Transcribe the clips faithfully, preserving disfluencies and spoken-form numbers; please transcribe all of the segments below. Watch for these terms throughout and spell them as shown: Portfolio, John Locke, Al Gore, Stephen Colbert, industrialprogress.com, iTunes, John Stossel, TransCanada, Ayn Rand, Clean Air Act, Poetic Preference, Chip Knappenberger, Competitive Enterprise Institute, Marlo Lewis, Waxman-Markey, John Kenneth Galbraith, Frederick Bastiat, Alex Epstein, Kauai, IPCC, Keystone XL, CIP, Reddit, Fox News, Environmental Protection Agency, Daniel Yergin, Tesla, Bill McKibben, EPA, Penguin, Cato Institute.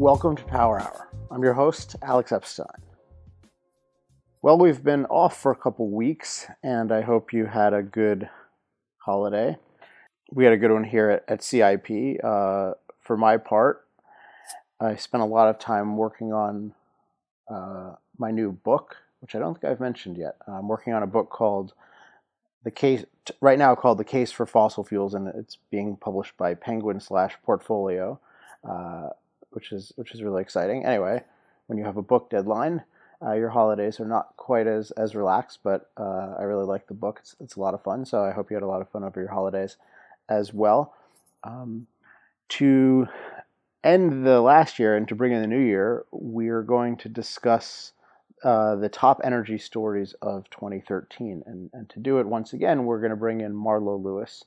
Welcome to Power Hour. I'm your host, Alex Epstein. Well, we've been off for a couple weeks, and I hope you had a good holiday. We had a good one here at, at C I P. Uh, for my part, I spent a lot of time working on uh, my new book, which I don't think I've mentioned yet. I'm working on a book called The Case, right now called The Case for Fossil Fuels, and it's being published by Penguin slash Portfolio, uh, which is which is really exciting. Anyway, when you have a book deadline, Uh, your holidays are not quite as, as relaxed, but uh, I really like the book. It's, it's a lot of fun, so I hope you had a lot of fun over your holidays as well. Um, to end the last year and to bring in the new year, we're going to discuss uh, the top energy stories of twenty thirteen. And, and to do it once again, we're going to bring in Marlo Lewis,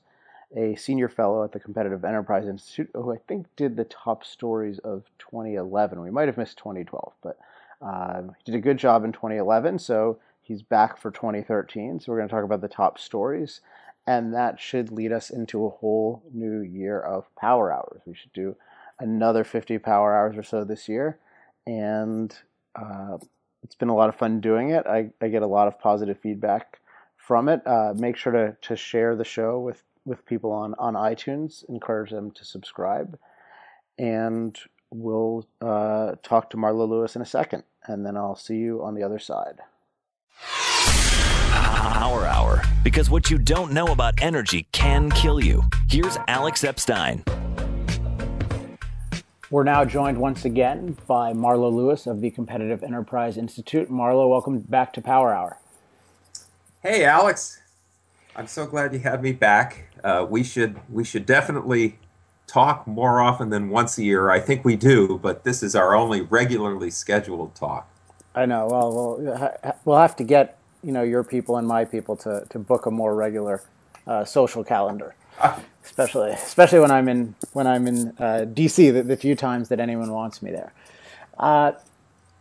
a senior fellow at the Competitive Enterprise Institute, who I think did the top stories of twenty eleven. We might have missed twenty twelve, but... Uh, he did a good job in twenty eleven, so he's back for twenty thirteen. So we're going to talk about the top stories, and that should lead us into a whole new year of Power Hours. We should do another fifty Power Hours or so this year, and uh, it's been a lot of fun doing it. I, I get a lot of positive feedback from it. Uh, make sure to, to share the show with, with people on, on iTunes. Encourage them to subscribe, and we'll uh, talk to Marlo Lewis in a second. And then I'll see you on the other side. Power Hour, because what you don't know about energy can kill you. Here's Alex Epstein. We're now joined once again by Marlo Lewis of the Competitive Enterprise Institute. Marlo, welcome back to Power Hour. Hey, Alex. I'm so glad you had me back. Uh, we should we should definitely talk more often than once a year. I think we do, but this is our only regularly scheduled talk. I know. Well, we'll, we'll have to get, you know, your people and my people to, to book a more regular uh, social calendar, especially especially when I'm in when I'm in uh, D C The, the few times that anyone wants me there. Uh,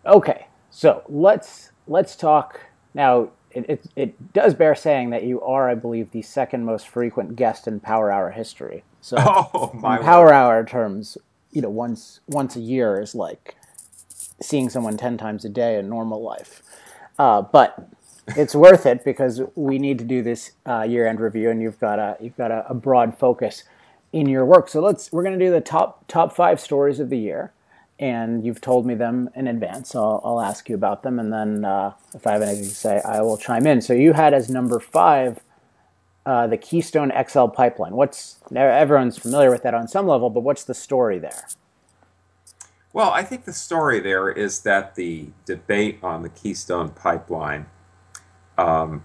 okay, so let's let's talk now. It, it it does bear saying that you are, I believe, the second most frequent guest in Power Hour history. So oh, my in Power word. Hour terms, you know, once once a year is like seeing someone ten times a day in normal life. Uh, but it's worth it because we need to do this uh, year-end review, and you've got a you've got a, a broad focus in your work. So let's we're going to do the top top five stories of the year, and you've told me them in advance. So I'll, I'll ask you about them, and then uh, if I have anything to say, I will chime in. So you had as number five, Uh, the Keystone X L pipeline. What's everyone's familiar with that on some level, but what's the story there? Well, I think the story there is that the debate on the Keystone pipeline um,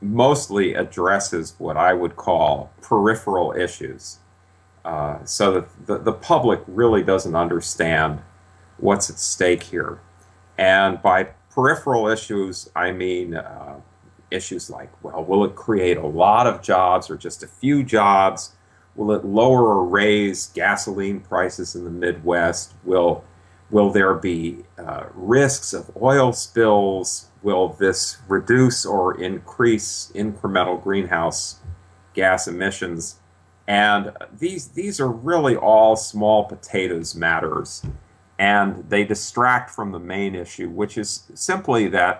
mostly addresses what I would call peripheral issues, uh, so that the, the public really doesn't understand what's at stake here. And by peripheral issues, I mean uh, issues like, well, will it create a lot of jobs or just a few jobs? Will it lower or raise gasoline prices in the Midwest? Will will there be uh, risks of oil spills? Will this reduce or increase incremental greenhouse gas emissions? And these these are really all small potatoes matters, and they distract from the main issue, which is simply that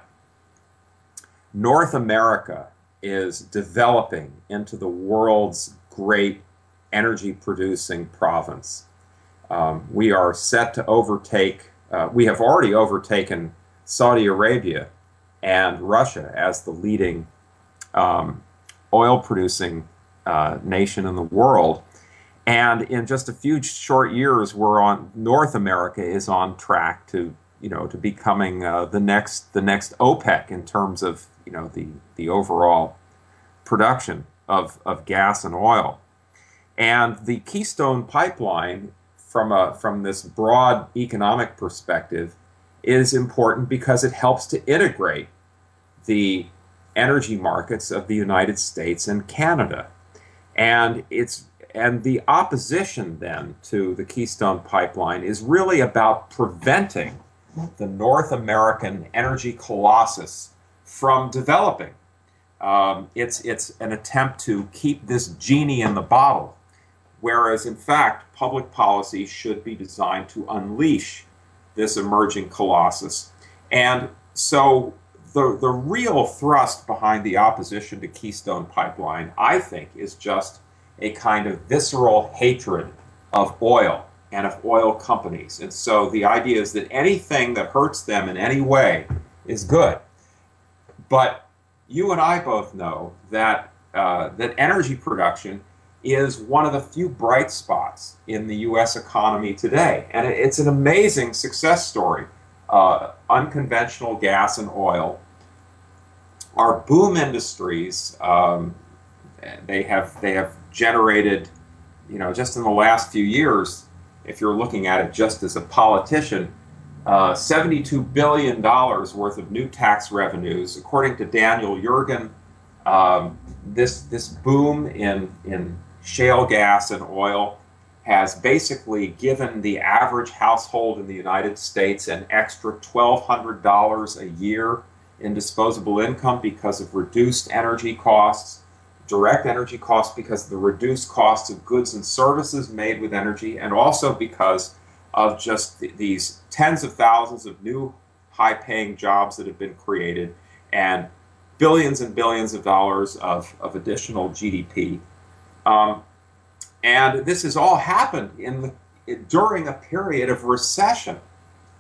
North America is developing into the world's great energy-producing province. Um, we are set to overtake, uh, we have already overtaken Saudi Arabia and Russia as the leading um, oil-producing uh, nation in the world. And in just a few short years, we're on, North America is on track to you know, to becoming uh, the next the next OPEC in terms of, you know, the, the overall production of, of gas and oil. And the Keystone Pipeline from a from this broad economic perspective is important because it helps to integrate the energy markets of the United States and Canada. And it's and the opposition then to the Keystone Pipeline is really about preventing the North American energy colossus from developing. Um, it's it's an attempt to keep this genie in the bottle, whereas in fact public policy should be designed to unleash this emerging colossus. And so the the real thrust behind the opposition to Keystone Pipeline, I think, is just a kind of visceral hatred of oil and of oil companies. And so the idea is that anything that hurts them in any way is good. But you and I both know that uh, that energy production is one of the few bright spots in the U S economy today. And it's an amazing success story. Uh, unconventional gas and oil are boom industries. Um, they have they have generated, you know, just in the last few years, if you're looking at it just as a politician, uh, seventy-two billion dollars worth of new tax revenues. According to Daniel Yergin, um, this this boom in in shale gas and oil has basically given the average household in the United States an extra twelve hundred dollars a year in disposable income because of reduced energy costs, direct energy costs because of the reduced costs of goods and services made with energy, and also because of just th- these tens of thousands of new high-paying jobs that have been created and billions and billions of dollars of, of additional G D P. Um, And this has all happened in the, it, during a period of recession.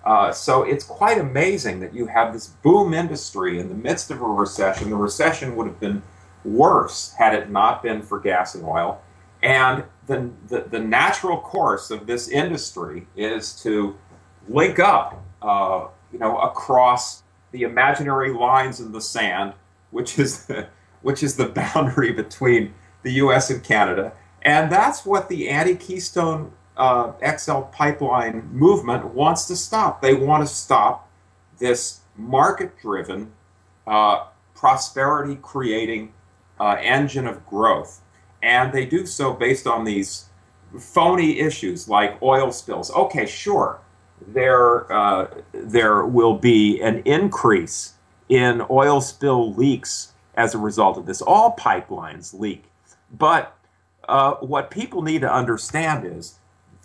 Uh, so it's quite amazing that you have this boom industry in the midst of a recession. The recession would have been worse had it not been for gas and oil. And the, the, the natural course of this industry is to link up, uh, you know, across the imaginary lines in the sand, which is the, which is the boundary between the U S and Canada. And that's what the anti-Keystone uh, X L pipeline movement wants to stop. They want to stop this market-driven, uh, prosperity-creating uh, engine of growth. And they do so based on these phony issues like oil spills. Okay, sure, there, uh, there will be an increase in oil spill leaks as a result of this. All pipelines leak. But Uh, what people need to understand is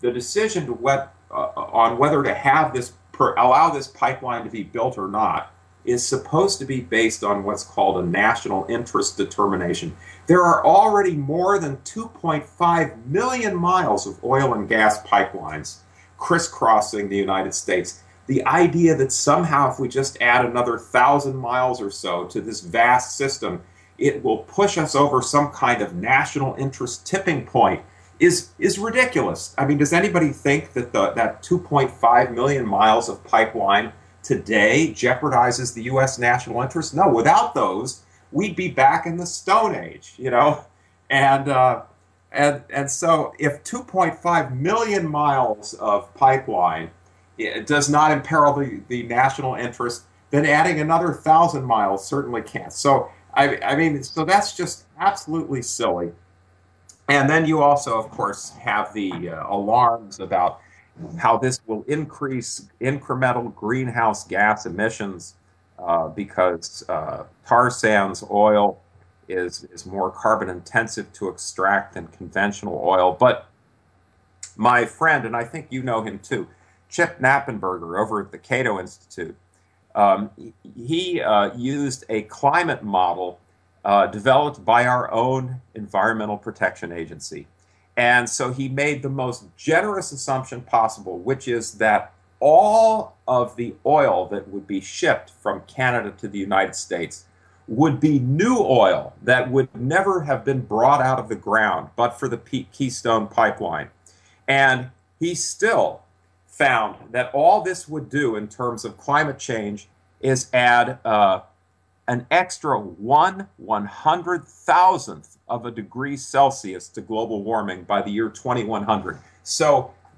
the decision to what, uh, on whether to have this per, allow this pipeline to be built or not is supposed to be based on what's called a national interest determination. There are already more than two point five million miles of oil and gas pipelines crisscrossing the United States. The idea that somehow if we just add another thousand miles or so to this vast system, it will push us over some kind of national interest tipping point is is ridiculous. I mean, does anybody think that the, that two point five million miles of pipeline today jeopardizes the U S national interest? No, without those, we'd be back in the Stone Age, you know? And, uh, and, and so if two point five million miles of pipeline does not imperil the, the national interest, then adding another one thousand miles certainly can't. So I, I mean, so that's just absolutely silly. And then you also, of course, have the uh, alarms about how this will increase incremental greenhouse gas emissions uh, because uh, tar sands oil is, is more carbon intensive to extract than conventional oil. But my friend, and I think you know him too, Chip Knappenberger over at the Cato Institute, Um, he uh, used a climate model uh, developed by our own Environmental Protection Agency. And so he made the most generous assumption possible, which is that all of the oil that would be shipped from Canada to the United States would be new oil that would never have been brought out of the ground but for the Keystone Pipeline. And he still found that all this would do in terms of climate change is add uh, an extra one one hundred thousandth of a degree Celsius to global warming by the year twenty-one hundred. So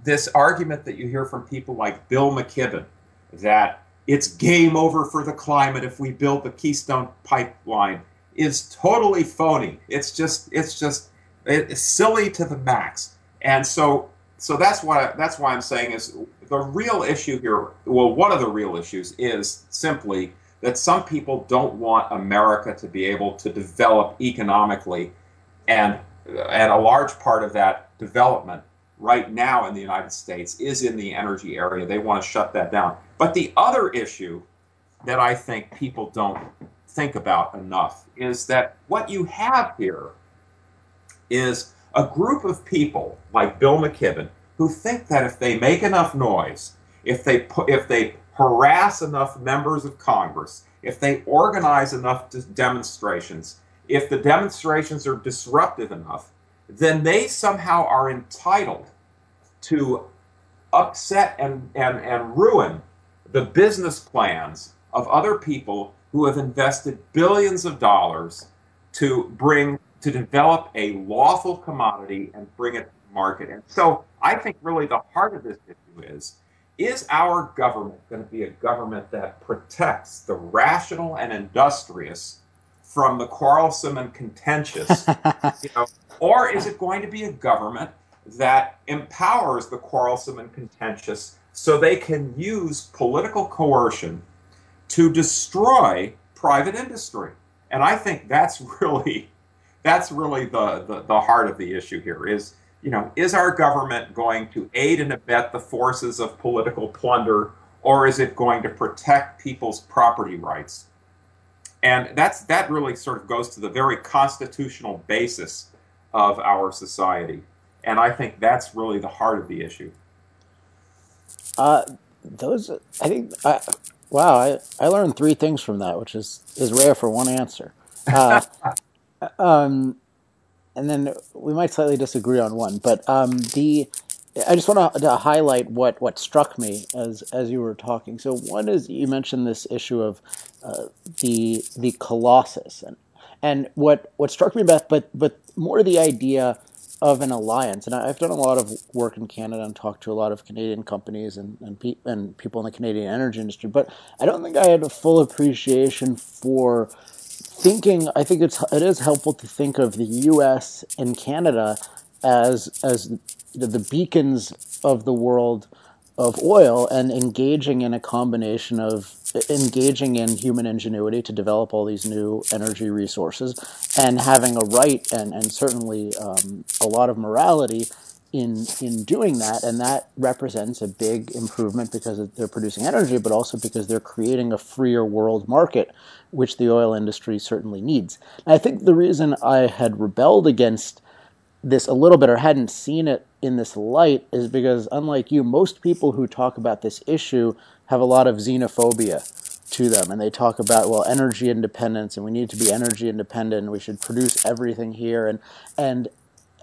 this argument that you hear from people like Bill McKibben that it's game over for the climate if we build the Keystone pipeline is totally phony. It's just, it's just, it's silly to the max. And so, so that's why that's why I'm saying is the real issue here. Well, one of the real issues is simply that some people don't want America to be able to develop economically, and and a large part of that development right now in the United States is in the energy area. They want to shut that down. But the other issue that I think people don't think about enough is that what you have here is a group of people like Bill McKibben who think that if they make enough noise, if they pu- if they harass enough members of Congress, if they organize enough demonstrations, if the demonstrations are disruptive enough, then they somehow are entitled to upset and, and, and ruin the business plans of other people who have invested billions of dollars to bring to develop a lawful commodity and bring it to the market. And so I think really the heart of this issue is, is our government going to be a government that protects the rational and industrious from the quarrelsome and contentious, you know, or is it going to be a government that empowers the quarrelsome and contentious so they can use political coercion to destroy private industry? And I think that's really that's really the, the, the heart of the issue here is, you know, is our government going to aid and abet the forces of political plunder, or is it going to protect people's property rights? And that's that really sort of goes to the very constitutional basis of our society. And I think that's really the heart of the issue. Uh, those, I think, I, wow, I, I learned three things from that, which is, is rare for one answer. Uh, um, and then we might slightly disagree on one, but um, the I just want to, to highlight what, what struck me as as you were talking. So one is you mentioned this issue of uh, the the colossus, and and what, what struck me about but but more the idea of an alliance. And I've done a lot of work in Canada and talked to a lot of Canadian companies and and, pe- and people in the Canadian energy industry, but I don't think I had a full appreciation for thinking. I think it's it is helpful to think of the U S and Canada as as the beacons of the world of oil, and engaging in a combination of engaging in human ingenuity to develop all these new energy resources, and having a right and, and certainly um, a lot of morality in in doing that. And that represents a big improvement because they're producing energy, but also because they're creating a freer world market, which the oil industry certainly needs. And I think the reason I had rebelled against this a little bit, or hadn't seen it in this light, is because, unlike you, most people who talk about this issue have a lot of xenophobia to them, and they talk about, well, energy independence, and we need to be energy independent, and we should produce everything here, and and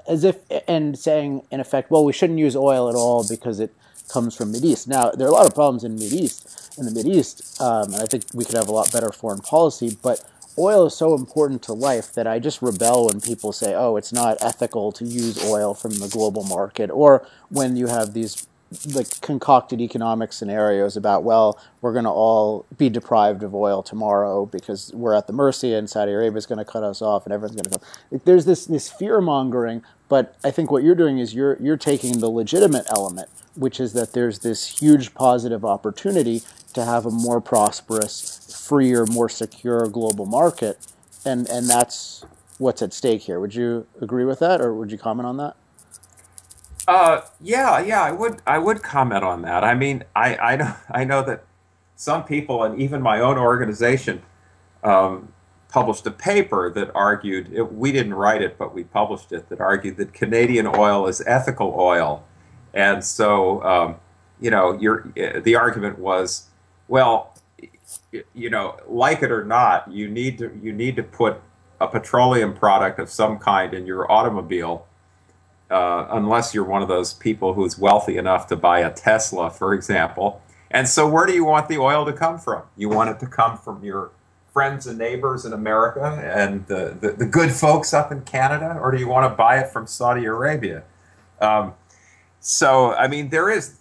as if and saying in effect, well, we shouldn't use oil at all because it comes from Mideast. Now, there are a lot of problems in Mideast in the Mideast, um, and I think we could have a lot better foreign policy, but oil is so important to life that I just rebel when people say, oh, it's not ethical to use oil from the global market, or when you have these like concocted economic scenarios about, well, we're going to all be deprived of oil tomorrow because we're at the mercy and Saudi Arabia is going to cut us off and everyone's going to come. Like, there's this this fear-mongering, but I think what you're doing is you're you're taking the legitimate element, which is that there's this huge positive opportunity to have a more prosperous, freer, more secure global market, and and that's what's at stake here. Would you agree with that, or would you comment on that? Uh, yeah, yeah, I would. I would comment on that. I mean, I I know, I know that some people, and even my own organization, um, published a paper that argued it, we didn't write it, but we published it. That argued that Canadian oil is ethical oil, and so um, you know, your the argument was, well, you know, like it or not, you need to you need to put a petroleum product of some kind in your automobile, uh, unless you're one of those people who's wealthy enough to buy a Tesla, for example. And so, where do you want the oil to come from? You want it to come from your friends and neighbors in America and the the, the good folks up in Canada, or do you want to buy it from Saudi Arabia? Um, So, I mean, there is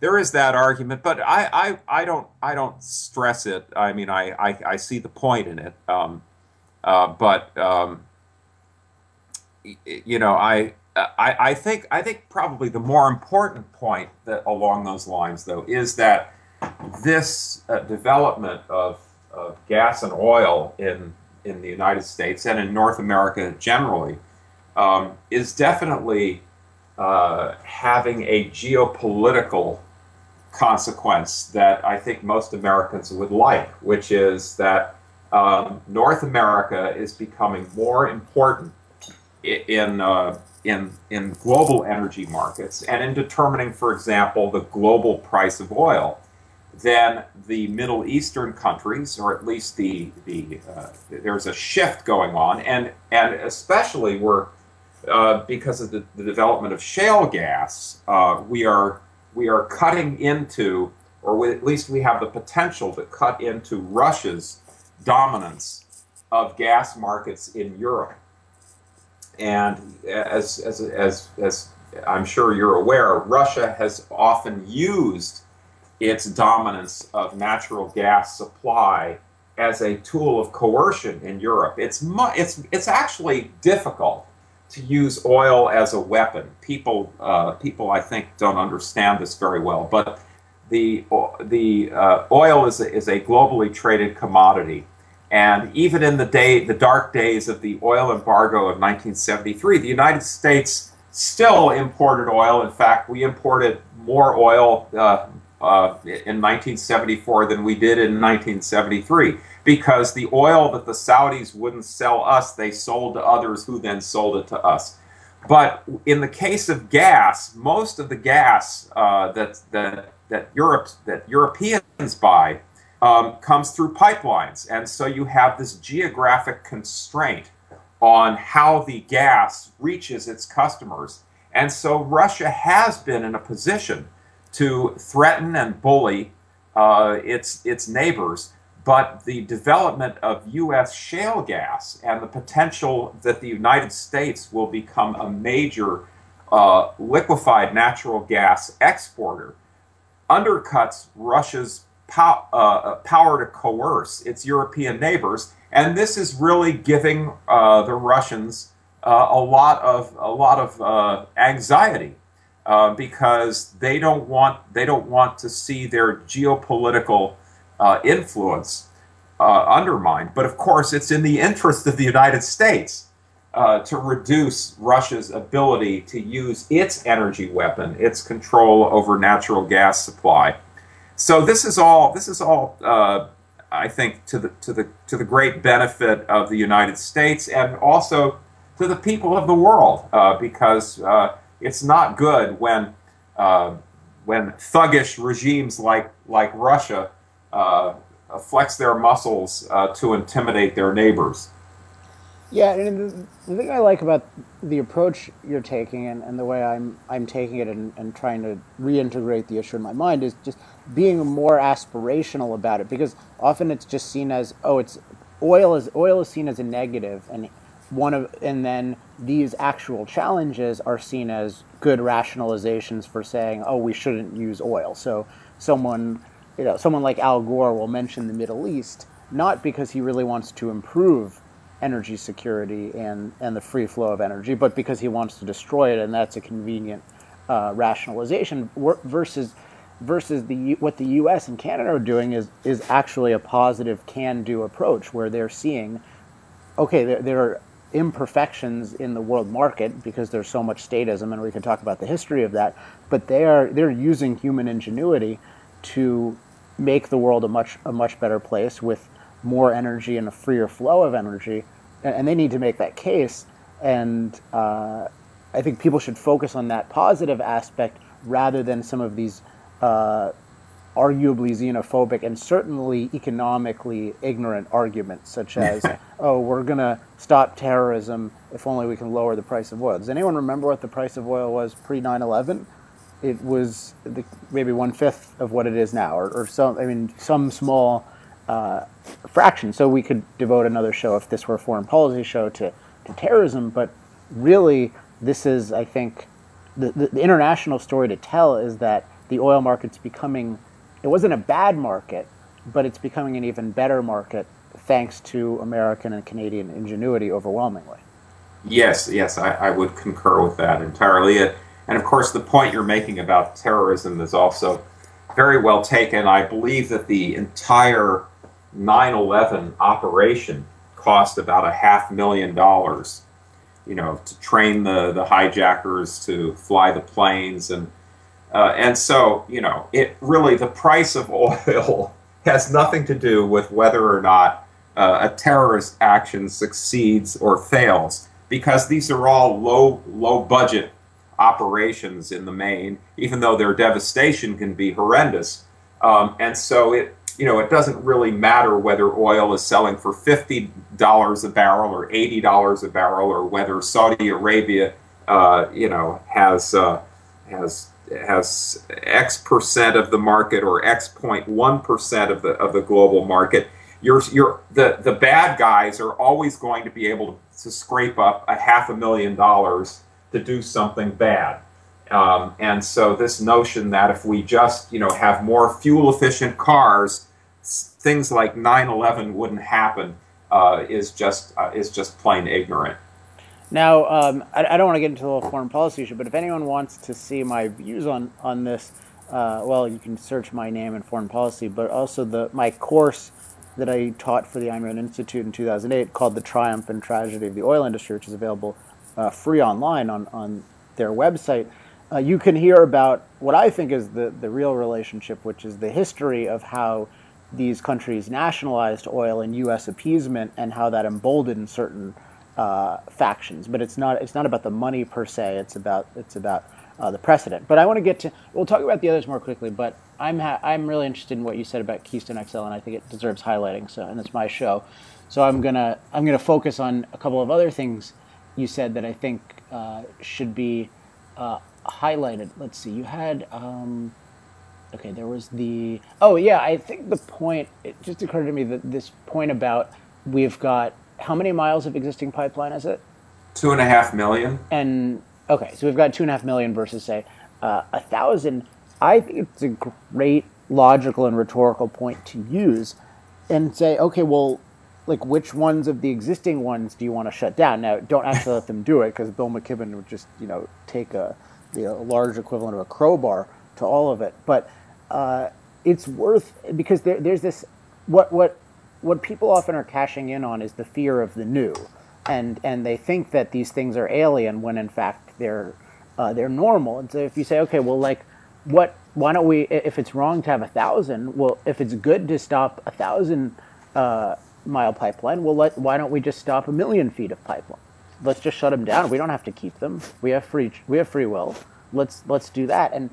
there is that argument, but I I, I don't I don't stress it. I mean, I, I, I see the point in it, um, uh, but um, you know, I, I I think I think probably the more important point that along those lines, though, is that this uh, development of of gas and oil in in the United States and in North America generally um, is definitely uh, having a geopolitical consequence that I think most Americans would like, which is that um, North America is becoming more important in uh, in in global energy markets and in determining, for example, the global price of oil than the Middle Eastern countries, or at least the the uh, there's a shift going on, and and especially we're uh, because of the, the development of shale gas, uh, we are we are cutting into, or we, at least we have the potential to cut into Russia's dominance of gas markets in Europe. And as as as as I'm sure you're aware, Russia has often used its dominance of natural gas supply as a tool of coercion in Europe. It's mu- it's it's actually difficult to use oil as a weapon. People uh, people I think don't understand this very well. But the the uh, oil is a, is a globally traded commodity, and even in the day the dark days of the oil embargo of nineteen seventy-three, the United States still imported oil. In fact, we imported more oil Uh, Uh, in nineteen seventy-four than we did in nineteen seventy-three, because the oil that the Saudis wouldn't sell us, they sold to others who then sold it to us. But in the case of gas, most of the gas uh, that that that Europe that Europeans buy um, comes through pipelines, and so you have this geographic constraint on how the gas reaches its customers, and so Russia has been in a position to threaten and bully uh, its its neighbors, but the development of U S shale gas and the potential that the United States will become a major uh, liquefied natural gas exporter undercuts Russia's pow- uh, power to coerce its European neighbors, and this is really giving uh, the Russians uh, a lot of a lot of uh, anxiety. Uh, because they don't want they don't want to see their geopolitical uh, influence uh, undermined. But of course, it's in the interest of the United States uh, to reduce Russia's ability to use its energy weapon, its control over natural gas supply. So this is all this is all uh, I think to the to the to the great benefit of the United States and also to the people of the world, uh, because. Uh, It's not good when uh, when thuggish regimes like like Russia uh, flex their muscles uh, to intimidate their neighbors. Yeah, and the thing I like about the approach you're taking and, and the way I'm I'm taking it and, and trying to reintegrate the issue in my mind is just being more aspirational about it, because often it's just seen as oh it's oil is oil is seen as a negative and. One of and then these actual challenges are seen as good rationalizations for saying, oh, we shouldn't use oil. So someone, you know, someone like Al Gore will mention the Middle East, not because he really wants to improve energy security and, and the free flow of energy, but because he wants to destroy it, and that's a convenient uh, rationalization versus versus the what the U S and Canada are doing is is actually a positive can-do approach where they're seeing, okay, there there are imperfections in the world market because there's so much statism, and we can talk about the history of that, but they are they're using human ingenuity to make the world a much a much better place with more energy and a freer flow of energy, and they need to make that case, and uh, I think people should focus on that positive aspect rather than some of these uh, arguably xenophobic and certainly economically ignorant arguments such as, oh, we're going to stop terrorism if only we can lower the price of oil. Does anyone remember what the price of oil was pre nine eleven? It was the, maybe one-fifth of what it is now, or, or some, I mean, some small uh, fraction. So we could devote another show, if this were a foreign policy show, to, to terrorism, but really this is, I think, the, the, the international story to tell is that the oil market's becoming, it wasn't a bad market, but it's becoming an even better market thanks to American and Canadian ingenuity overwhelmingly. Yes, yes, I, I would concur with that entirely. And of course, the point you're making about terrorism is also very well taken. I believe that the entire nine eleven operation cost about a half million dollars, you know, to train the, the hijackers to fly the planes. And uh, and so, you know, it really, the price of oil has nothing to do with whether or not uh, a terrorist action succeeds or fails, because these are all low, low budget operations in the main, even though their devastation can be horrendous. Um, and so it, you know, it doesn't really matter whether oil is selling for fifty dollars a barrel or eighty dollars a barrel, or whether Saudi Arabia, uh, you know, has uh, has has X percent of the market or X zero point one percent of the of the global market. You're you're the the bad guys are always going to be able to, to scrape up a half a million dollars to do something bad. Um, and so this notion that if we just, you know, have more fuel efficient cars, things like nine eleven wouldn't happen uh, is just uh, is just plain ignorant. Now, um, I, I don't want to get into the whole foreign policy issue, but if anyone wants to see my views on on this, uh, well, you can search my name in foreign policy, but also the my course that I taught for the Ayn Rand Institute in two thousand eight called "The Triumph and Tragedy of the Oil Industry," which is available uh, free online on on their website. Uh, you can hear about what I think is the, the real relationship, which is the history of how these countries nationalized oil and U S appeasement and how that emboldened certain uh, factions. But it's not it's not about the money per se. It's about it's about uh, the precedent. But I want to get to we'll talk about the others more quickly. But I'm ha I'm really interested in what you said about Keystone X L, and I think it deserves highlighting. So, and it's my show, so I'm gonna I'm gonna focus on a couple of other things you said that I think uh, should be Uh, highlighted. Let's see, you had um okay, there was the oh yeah I think the point, it just occurred to me that this point about we've got how many miles of existing pipeline is it? Two and a half million. And okay, so we've got two and a half million versus say uh, a thousand. I think it's a great logical and rhetorical point to use and say, okay, well, like, which ones of the existing ones do you want to shut down? Now, don't actually let them do it, because Bill McKibben would just, you know, take a you know, large equivalent of a crowbar to all of it. But uh, it's worth, because there, there's this, what, what, what people often are cashing in on is the fear of the new. And, and they think that these things are alien when, in fact, they're, uh, they're normal. And so if you say, okay, well, like, what, why don't we, if it's wrong to have a thousand, well, if it's good to stop a thousand uh, mile pipeline, well, let, why don't we just stop a million feet of pipeline? Let's just shut them down. We don't have to keep them. We have free, we have free will. Let's let's do that. And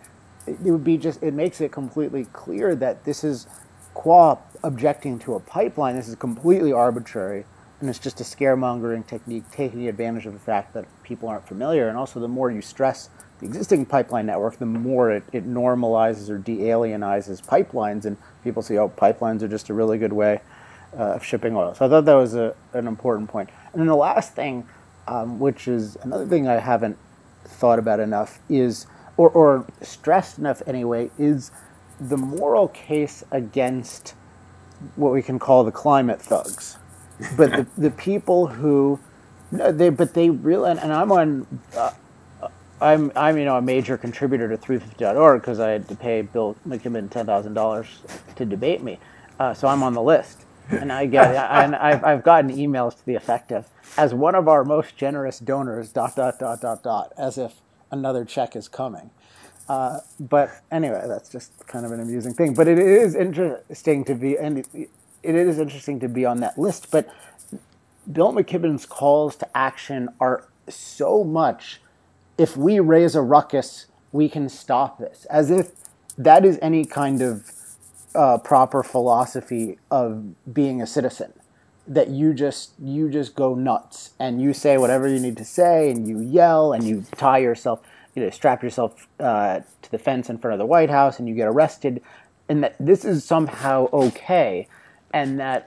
it would be just, it makes it completely clear that this is qua objecting to a pipeline. This is completely arbitrary, and it's just a scaremongering technique, taking advantage of the fact that people aren't familiar. And also, the more you stress the existing pipeline network, the more it, it normalizes or de-alienizes pipelines, and people say, oh, pipelines are just a really good way Uh, of shipping oil. So I thought that was a, an important point. And then the last thing, um, which is another thing I haven't thought about enough is, or, or stressed enough anyway, is the moral case against what we can call the climate thugs. But the, the people who, no, they, but they really, and, and I'm on, uh, I'm, I'm, you know, a major contributor to three fifty dot org because I had to pay Bill McKibben ten thousand dollars to debate me. Uh, so I'm on the list. And I get, and I've I've gotten emails to the effect of, as one of our most generous donors, dot dot dot dot dot, as if another check is coming. Uh, but anyway, that's just kind of an amusing thing. But it is interesting to be, and it is interesting to be on that list. But Bill McKibben's calls to action are so much, if we raise a ruckus, we can stop this, as if that is any kind of Uh, proper philosophy of being a citizen, that you just you just go nuts and you say whatever you need to say and you yell and you tie yourself, you know, strap yourself uh, to the fence in front of the White House and you get arrested, and that this is somehow okay, and that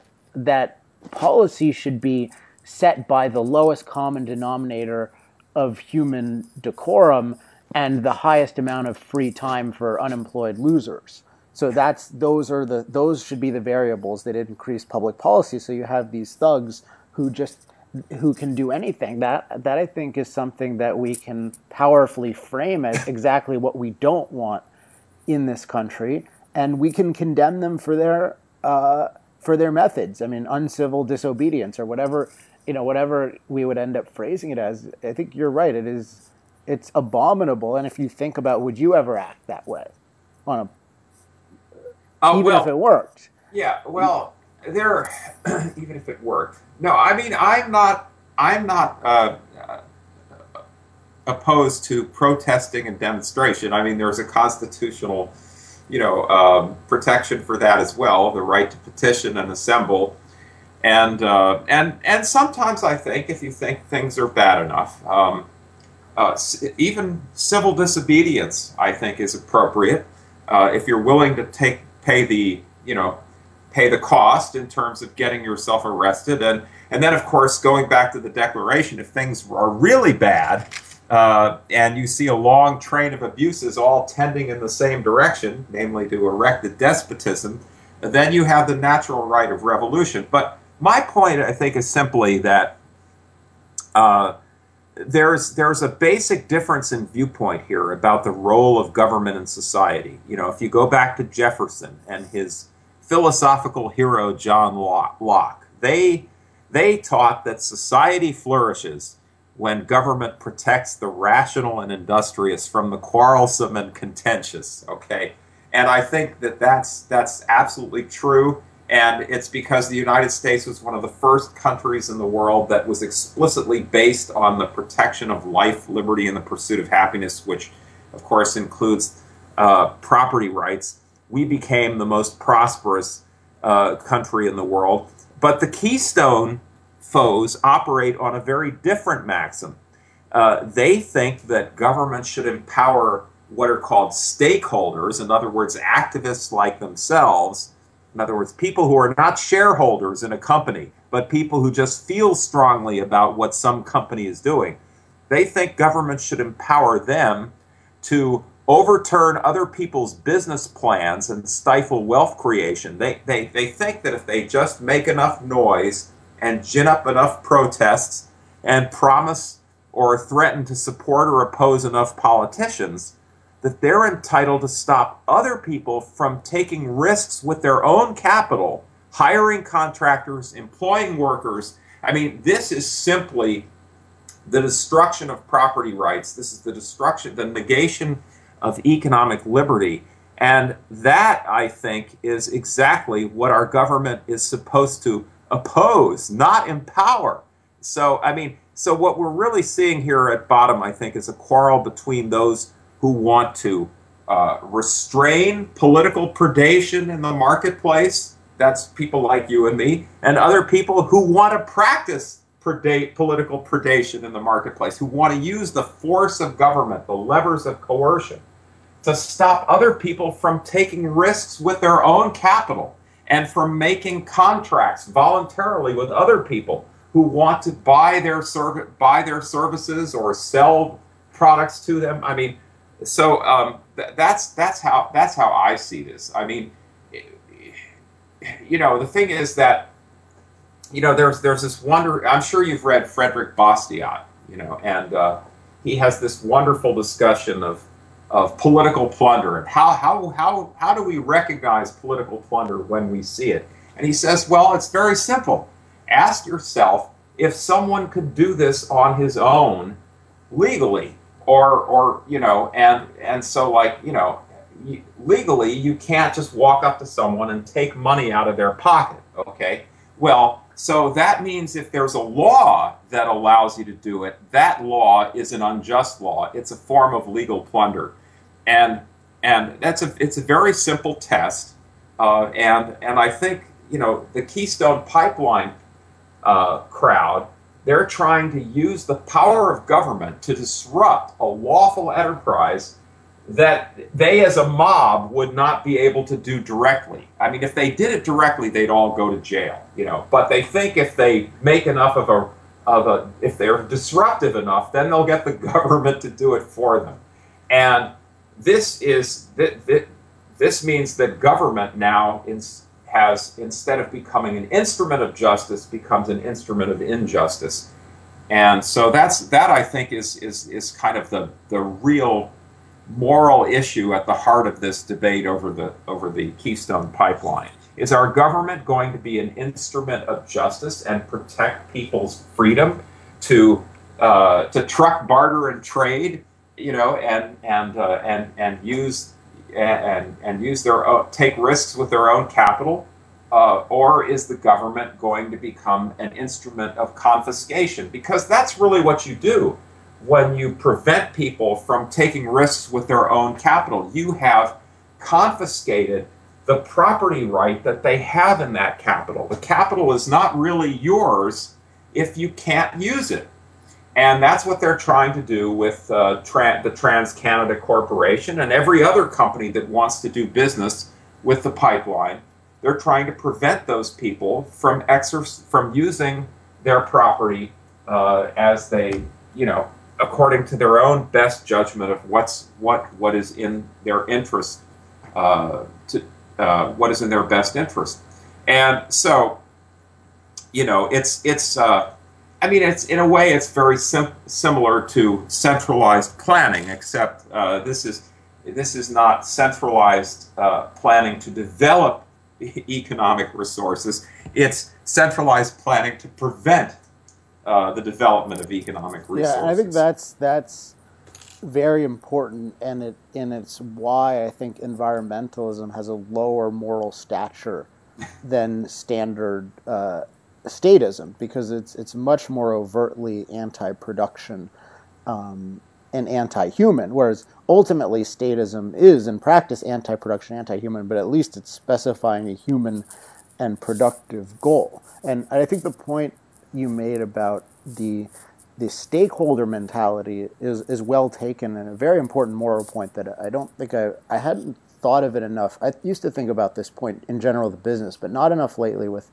that policy should be set by the lowest common denominator of human decorum, and the highest amount of free time for unemployed losers. So that's those are the those should be the variables that increase public policy. So you have these thugs who just who can do anything. That that I think is something that we can powerfully frame as exactly what we don't want in this country, and we can condemn them for their uh, for their methods. I mean, uncivil disobedience or whatever you know whatever we would end up phrasing it as. I think you're right. It is. It's abominable, and if you think about, would you ever act that way, on a uh, even well, if it worked? Yeah, well, there. Even if it worked, no. I mean, I'm not. I'm not uh, opposed to protesting and demonstration. I mean, there's a constitutional, you know, um, protection for that as well. The right to petition and assemble. And uh, and and sometimes I think if you think things are bad enough. Um, Uh, even civil disobedience, I think, is appropriate uh, if you're willing to take pay the you know pay the cost in terms of getting yourself arrested, and and then of course going back to the Declaration, if things are really bad uh, and you see a long train of abuses all tending in the same direction, namely to erected despotism, then you have the natural right of revolution. But my point, I think, is simply that. Uh, There's there's a basic difference in viewpoint here about the role of government in society. You know, if you go back to Jefferson and his philosophical hero John Locke, they they taught that society flourishes when government protects the rational and industrious from the quarrelsome and contentious. Okay, and I think that that's that's absolutely true. And it's because the United States was one of the first countries in the world that was explicitly based on the protection of life, liberty, and the pursuit of happiness, which, of course, includes uh, property rights. We became the most prosperous uh, country in the world. But the Keystone foes operate on a very different maxim. Uh, they think that government should empower what are called stakeholders, in other words, activists like themselves. In other words, people who are not shareholders in a company, but people who just feel strongly about what some company is doing. They think government should empower them to overturn other people's business plans and stifle wealth creation. They, they, they think that if they just make enough noise and gin up enough protests and promise or threaten to support or oppose enough politicians, that they're entitled to stop other people from taking risks with their own capital, hiring contractors, employing workers. I mean, this is simply the destruction of property rights. This is the destruction, the negation of economic liberty. And that, I think, is exactly what our government is supposed to oppose, not empower. So, I mean, so what we're really seeing here at bottom, I think, is a quarrel between those who want to uh, restrain political predation in the marketplace, that's people like you and me, and other people who want to practice predate, political predation in the marketplace, who want to use the force of government, the levers of coercion, to stop other people from taking risks with their own capital and from making contracts voluntarily with other people who want to buy their, serv- buy their services or sell products to them. I mean, So um, th- that's that's how that's how I see this. I mean, you know, the thing is that you know there's there's this wonder. I'm sure you've read Frederick Bastiat, you know, and uh, he has this wonderful discussion of of political plunder and how how how how do we recognize political plunder when we see it? And he says, well, it's very simple. Ask yourself if someone could do this on his own legally. Or, or you know, and and so like you know, you, legally you can't just walk up to someone and take money out of their pocket. Okay, well, so that means if there's a law that allows you to do it, that law is an unjust law. It's a form of legal plunder, and and that's a it's a very simple test, uh, and and I think you know the Keystone Pipeline uh, crowd. They're trying to use the power of government to disrupt a lawful enterprise that they as a mob would not be able to do directly. I mean, if they did it directly, they'd all go to jail, you know. But they think if they make enough of a, of a, if they're disruptive enough, then they'll get the government to do it for them. And this is this means that government now has, instead of becoming an instrument of justice, becomes an instrument of injustice. And so that's that I think is is is kind of the the real moral issue at the heart of this debate over the over the Keystone Pipeline. Is our government going to be an instrument of justice and protect people's freedom to uh, to truck, barter, and trade, you know, and and uh, and and use and and use their own, take risks with their own capital, uh, or is the government going to become an instrument of confiscation? Because that's really what you do when you prevent people from taking risks with their own capital. You have confiscated the property right that they have in that capital. The capital is not really yours if you can't use it. And that's what they're trying to do with uh, tra the TransCanada Corporation and every other company that wants to do business with the pipeline. They're trying to prevent those people from exer from using their property uh, as they, you know, according to their own best judgment of what's what what is in their interest, uh, to uh, what is in their best interest. And so, you know, it's it's. Uh, I mean, it's in a way, it's very sim similar to centralized planning, except uh, this is this is not centralized uh, planning to develop economic resources. It's centralized planning to prevent uh, the development of economic resources. Yeah, I think that's that's very important, and it and it's why I think environmentalism has a lower moral stature than standard Uh, statism, because it's it's much more overtly anti-production um, and anti-human, whereas ultimately statism is in practice anti-production, anti-human, but at least it's specifying a human and productive goal. And I think the point you made about the the stakeholder mentality is is well taken, and a very important moral point that I don't think I I hadn't thought of it enough. I used to think about this point in general, the business, but not enough lately with.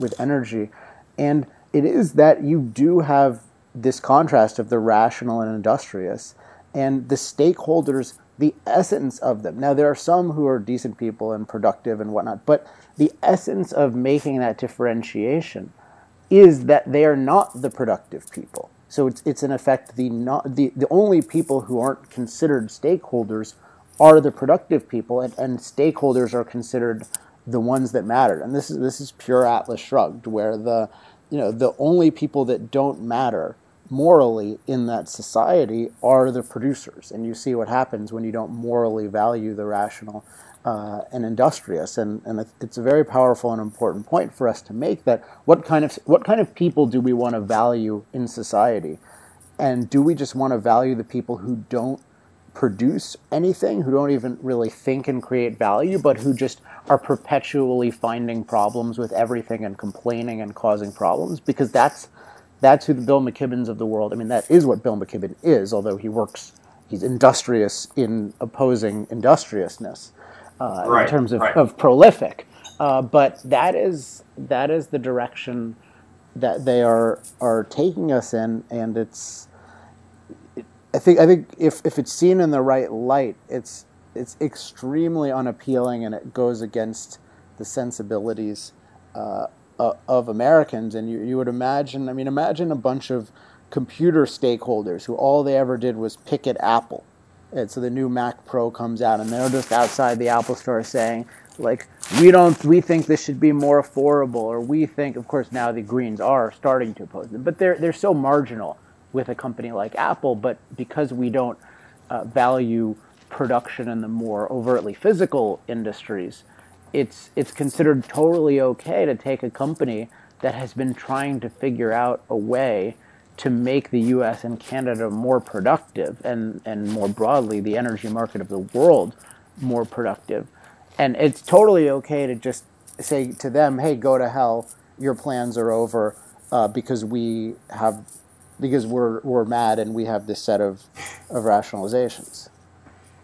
with energy. And it is that you do have this contrast of the rational and industrious, and the stakeholders, the essence of them. Now, there are some who are decent people and productive and whatnot, but the essence of making that differentiation is that they are not the productive people. So it's, it's in effect, the, not, the, the only people who aren't considered stakeholders are the productive people, and, and stakeholders are considered the ones that mattered. And this is this is pure Atlas Shrugged, where the you know the only people that don't matter morally in that society are the producers. And you see what happens when you don't morally value the rational uh, and industrious. And and it's a very powerful and important point for us to make, that what kind of what kind of people do we want to value in society, and do we just want to value the people who don't produce anything, who don't even really think and create value, but who just are perpetually finding problems with everything and complaining and causing problems? Because that's that's who the Bill McKibbens of the world, I mean, that is what Bill McKibben is, although he works, he's industrious in opposing industriousness uh, right, in terms of, right. of prolific. Uh, but that is that is the direction that they are are taking us in, and it's I think I think if if it's seen in the right light, it's it's extremely unappealing, and it goes against the sensibilities uh, of Americans. And you you would imagine, I mean, imagine a bunch of computer stakeholders who all they ever did was pick at Apple, and so the new Mac Pro comes out, and they're just outside the Apple store saying, like, we don't we think this should be more affordable, or we think, of course, now the Greens are starting to oppose them, but they're they're so marginal with a company like Apple. But because we don't uh, value production in the more overtly physical industries, it's it's considered totally okay to take a company that has been trying to figure out a way to make the U S and Canada more productive, and and more broadly the energy market of the world more productive. And it's totally okay to just say to them, hey, go to hell, your plans are over, uh, because we have Because we're we're mad, and we have this set of of rationalizations.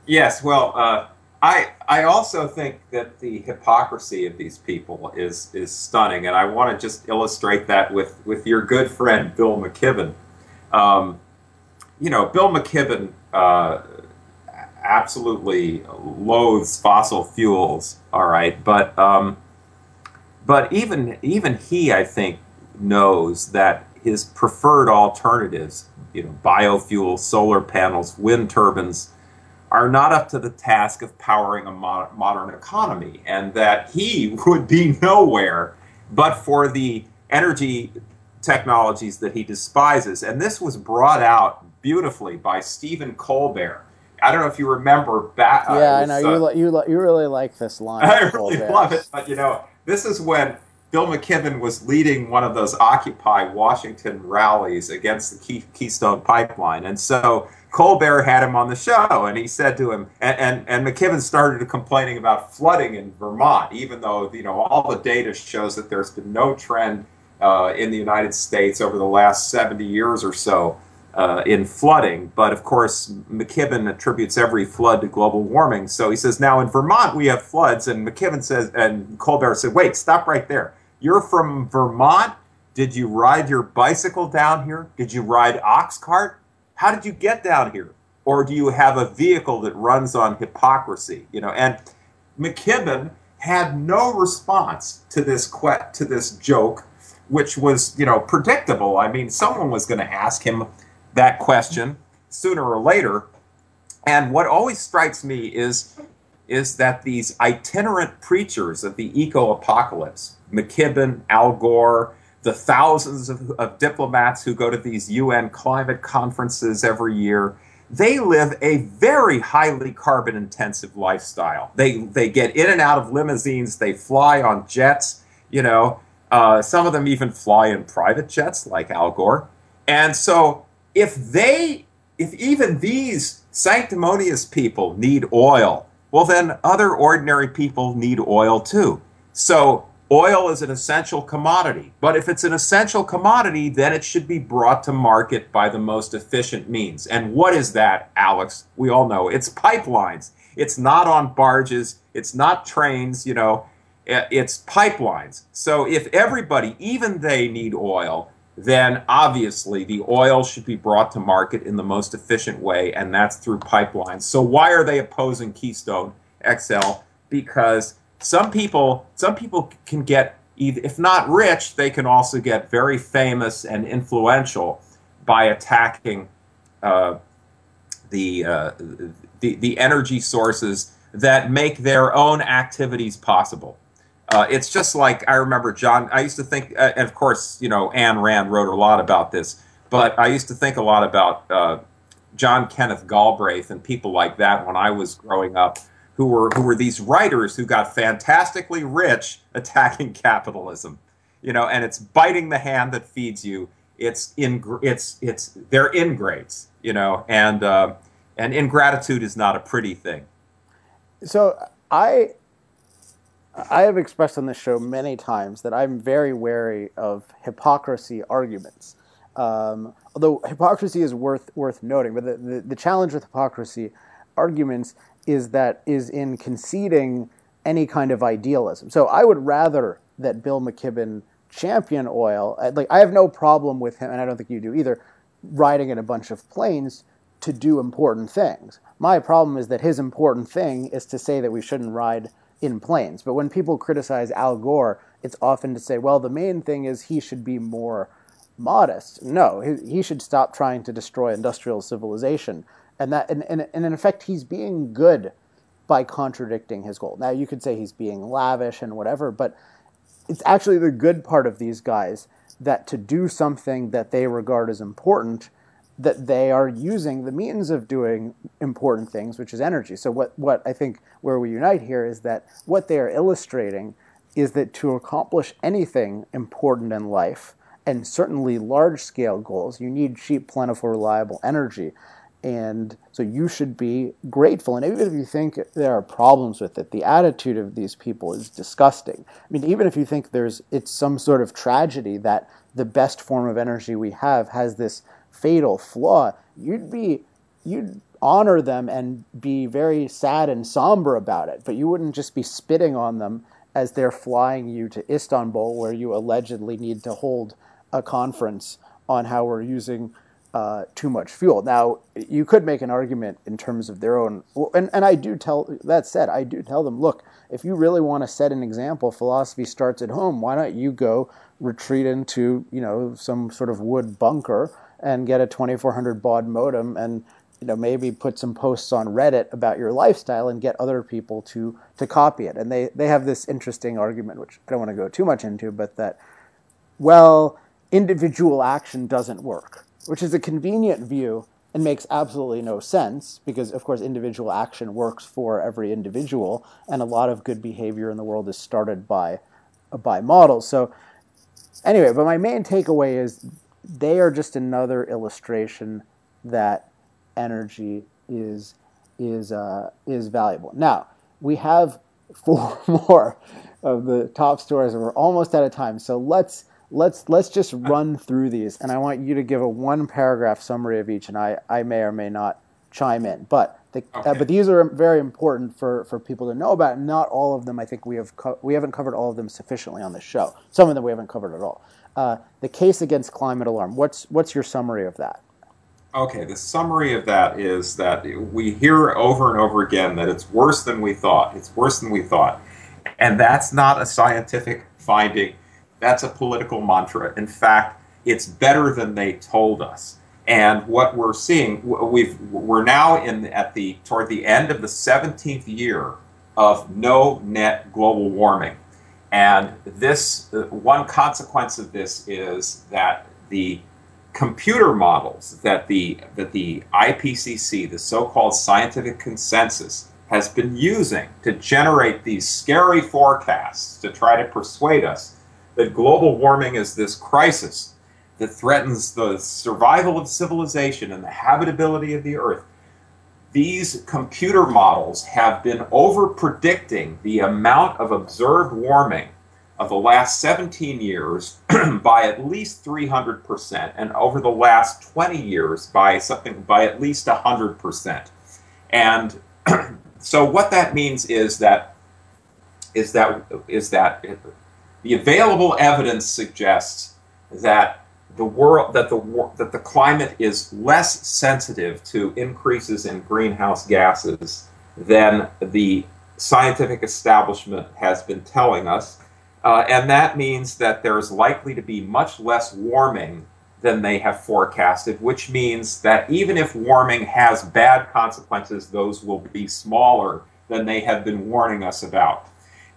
Yes, well, uh, I I also think that the hypocrisy of these people is is stunning, and I want to just illustrate that with with your good friend Bill McKibben. Um, you know, Bill McKibben. Uh, absolutely loathes fossil fuels, all right, but um, but even even he, I think, knows that his preferred alternatives, you know, biofuels, solar panels, wind turbines, are not up to the task of powering a mo modern economy, and that he would be nowhere but for the energy technologies that he despises. And this was brought out beautifully by Stephen Colbert. I don't know if you remember back. Uh, yeah, I know. Uh, you, you, you really like this line. I really Colbert. love it. But, you know, this is when Bill McKibben was leading one of those Occupy Washington rallies against the Key, Keystone Pipeline. And so Colbert had him on the show, and he said to him, and, and, and McKibben started complaining about flooding in Vermont, even though, you know, all the data shows that there's been no trend uh, in the United States over the last seventy years or so uh, in flooding. But, of course, McKibben attributes every flood to global warming. So he says, now in Vermont we have floods, and McKibben says, and Colbert said, wait, stop right there. You're from Vermont? Did you ride your bicycle down here? Did you ride ox cart? How did you get down here? Or do you have a vehicle that runs on hypocrisy? You know, and McKibben had no response to this que to this joke, which was, you know, predictable. I mean, someone was going to ask him that question sooner or later. And what always strikes me is is that these itinerant preachers of the eco-apocalypse, McKibben, Al Gore, the thousands of, of diplomats who go to these U N climate conferences every year, they live a very highly carbon-intensive lifestyle. They, they get in and out of limousines. They fly on jets. You know, uh, some of them even fly in private jets like Al Gore. And so if they, if even these sanctimonious people need oil, well, then other ordinary people need oil too. So oil is an essential commodity, but if it's an essential commodity, then it should be brought to market by the most efficient means. And what is that, Alex? We all know. It's pipelines. It's not on barges. It's not trains, you know. It's pipelines. So if everybody, even they, need oil, then obviously the oil should be brought to market in the most efficient way, and that's through pipelines. So why are they opposing Keystone X L? Because some people, some people can get, if not rich, they can also get very famous and influential by attacking uh, the, uh, the the energy sources that make their own activities possible. Uh, it's just like I remember John. I used to think, uh, and of course, you know, Ayn Rand wrote a lot about this. But I used to think a lot about uh, John Kenneth Galbraith and people like that when I was growing up, who were who were these writers who got fantastically rich attacking capitalism, you know, and it's biting the hand that feeds you. It's in it's it's they're ingrates, you know, and uh, and ingratitude is not a pretty thing. So I I have expressed on this show many times that I'm very wary of hypocrisy arguments. Um, although hypocrisy is worth worth noting, but the the, the challenge with hypocrisy arguments is that is in conceding any kind of idealism. So I would rather that Bill McKibben champion oil. Like, I have no problem with him, and I don't think you do either, riding in a bunch of planes to do important things. My problem is that his important thing is to say that we shouldn't ride in planes. But when people criticize Al Gore, it's often to say, well, the main thing is he should be more modest. No, he, he should stop trying to destroy industrial civilization. And that, and, and, and in effect, he's being good by contradicting his goal. Now, you could say he's being lavish and whatever, but it's actually the good part of these guys that to do something that they regard as important, that they are using the means of doing important things, which is energy. So what, what I think where we unite here is that what they are illustrating is that to accomplish anything important in life, and certainly large-scale goals, you need cheap, plentiful, reliable energy. And so you should be grateful. And even if you think there are problems with it, the attitude of these people is disgusting. I mean, even if you think there's it's some sort of tragedy that the best form of energy we have has this fatal flaw, you'd be you'd honor them and be very sad and somber about it. But you wouldn't just be spitting on them as they're flying you to Istanbul, where you allegedly need to hold a conference on how we're using uh, too much fuel. Now, you could make an argument in terms of their own, and, and I do tell, that said, I do tell them, look, if you really want to set an example, philosophy starts at home. Why don't you go retreat into, you know, some sort of wood bunker and get a twenty-four hundred baud modem and, you know, maybe put some posts on Reddit about your lifestyle and get other people to to copy it. And they, they have this interesting argument, which I don't want to go too much into, but that, well, individual action doesn't work, which is a convenient view and makes absolutely no sense because, of course, individual action works for every individual, and a lot of good behavior in the world is started by, by models. So anyway, but my main takeaway is they are just another illustration that energy is is uh, is valuable. Now, we have four more of the top stories, and we're almost out of time. So let's let's let's just run through these, and I want you to give a one paragraph summary of each, and I, I may or may not chime in. But the, okay. uh, but these are very important for, for people to know about. Not all of them, I think we have co- we haven't covered all of them sufficiently on this show. Some of them we haven't covered at all. Uh, the case against climate alarm. What's what's your summary of that? Okay, the summary of that is that we hear over and over again that it's worse than we thought. It's worse than we thought. And that's not a scientific finding. That's a political mantra. In fact, it's better than they told us. And what we're seeing, we've, we're now in at the toward the end of the seventeenth year of no net global warming. And this one consequence of this is that the computer models that the that the I P C C, the so-called scientific consensus, has been using to generate these scary forecasts to try to persuade us that global warming is this crisis that threatens the survival of civilization and the habitability of the Earth. These computer models have been over-predicting the amount of observed warming of the last seventeen years by at least three hundred percent, and over the last twenty years by something by at least one hundred percent. And so what that means is that is that is that the available evidence suggests that the world that the that the climate is less sensitive to increases in greenhouse gases than the scientific establishment has been telling us. Uh, and that means that there's likely to be much less warming than they have forecasted, which means that even if warming has bad consequences, those will be smaller than they have been warning us about.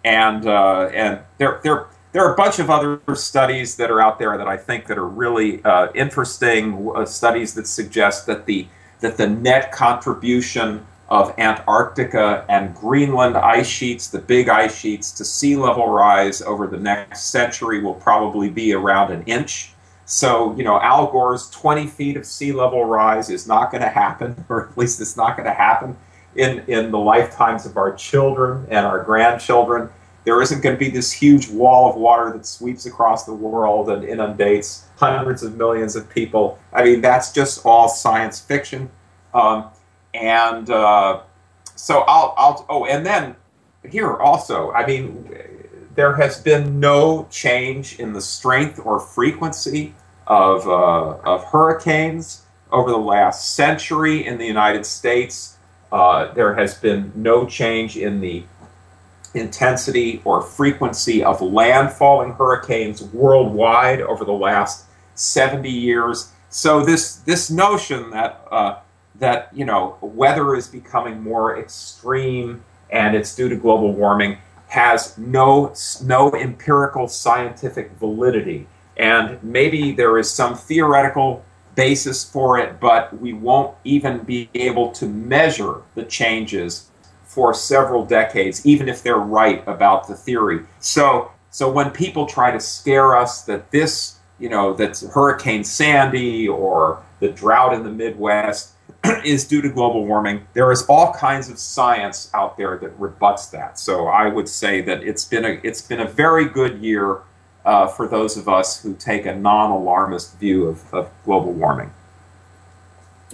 And uh, and there there there are a bunch of other studies that are out there that I think that are really uh, interesting uh, studies that suggest that the that the net contribution of Antarctica and Greenland ice sheets, the big ice sheets, to sea level rise over the next century will probably be around an inch. So, you know, Al Gore's twenty feet of sea level rise is not going to happen, or at least it's not going to happen in, in the lifetimes of our children and our grandchildren. There isn't going to be this huge wall of water that sweeps across the world and inundates hundreds of millions of people. I mean, that's just all science fiction. Um, And uh, so I'll, I'll, oh, and then here also, I mean, there has been no change in the strength or frequency of, uh, of hurricanes over the last century in the United States. Uh, there has been no change in the intensity or frequency of landfalling hurricanes worldwide over the last seventy years. So this, this notion that, uh, that, you know, weather is becoming more extreme and it's due to global warming has no no empirical scientific validity. And maybe there is some theoretical basis for it, but we won't even be able to measure the changes for several decades, even if they're right about the theory. So, so when people try to scare us that this, you know, that's Hurricane Sandy or the drought in the Midwest is due to global warming, there is all kinds of science out there that rebuts that. So I would say that it's been a it's been a very good year uh, for those of us who take a non-alarmist view of, of global warming.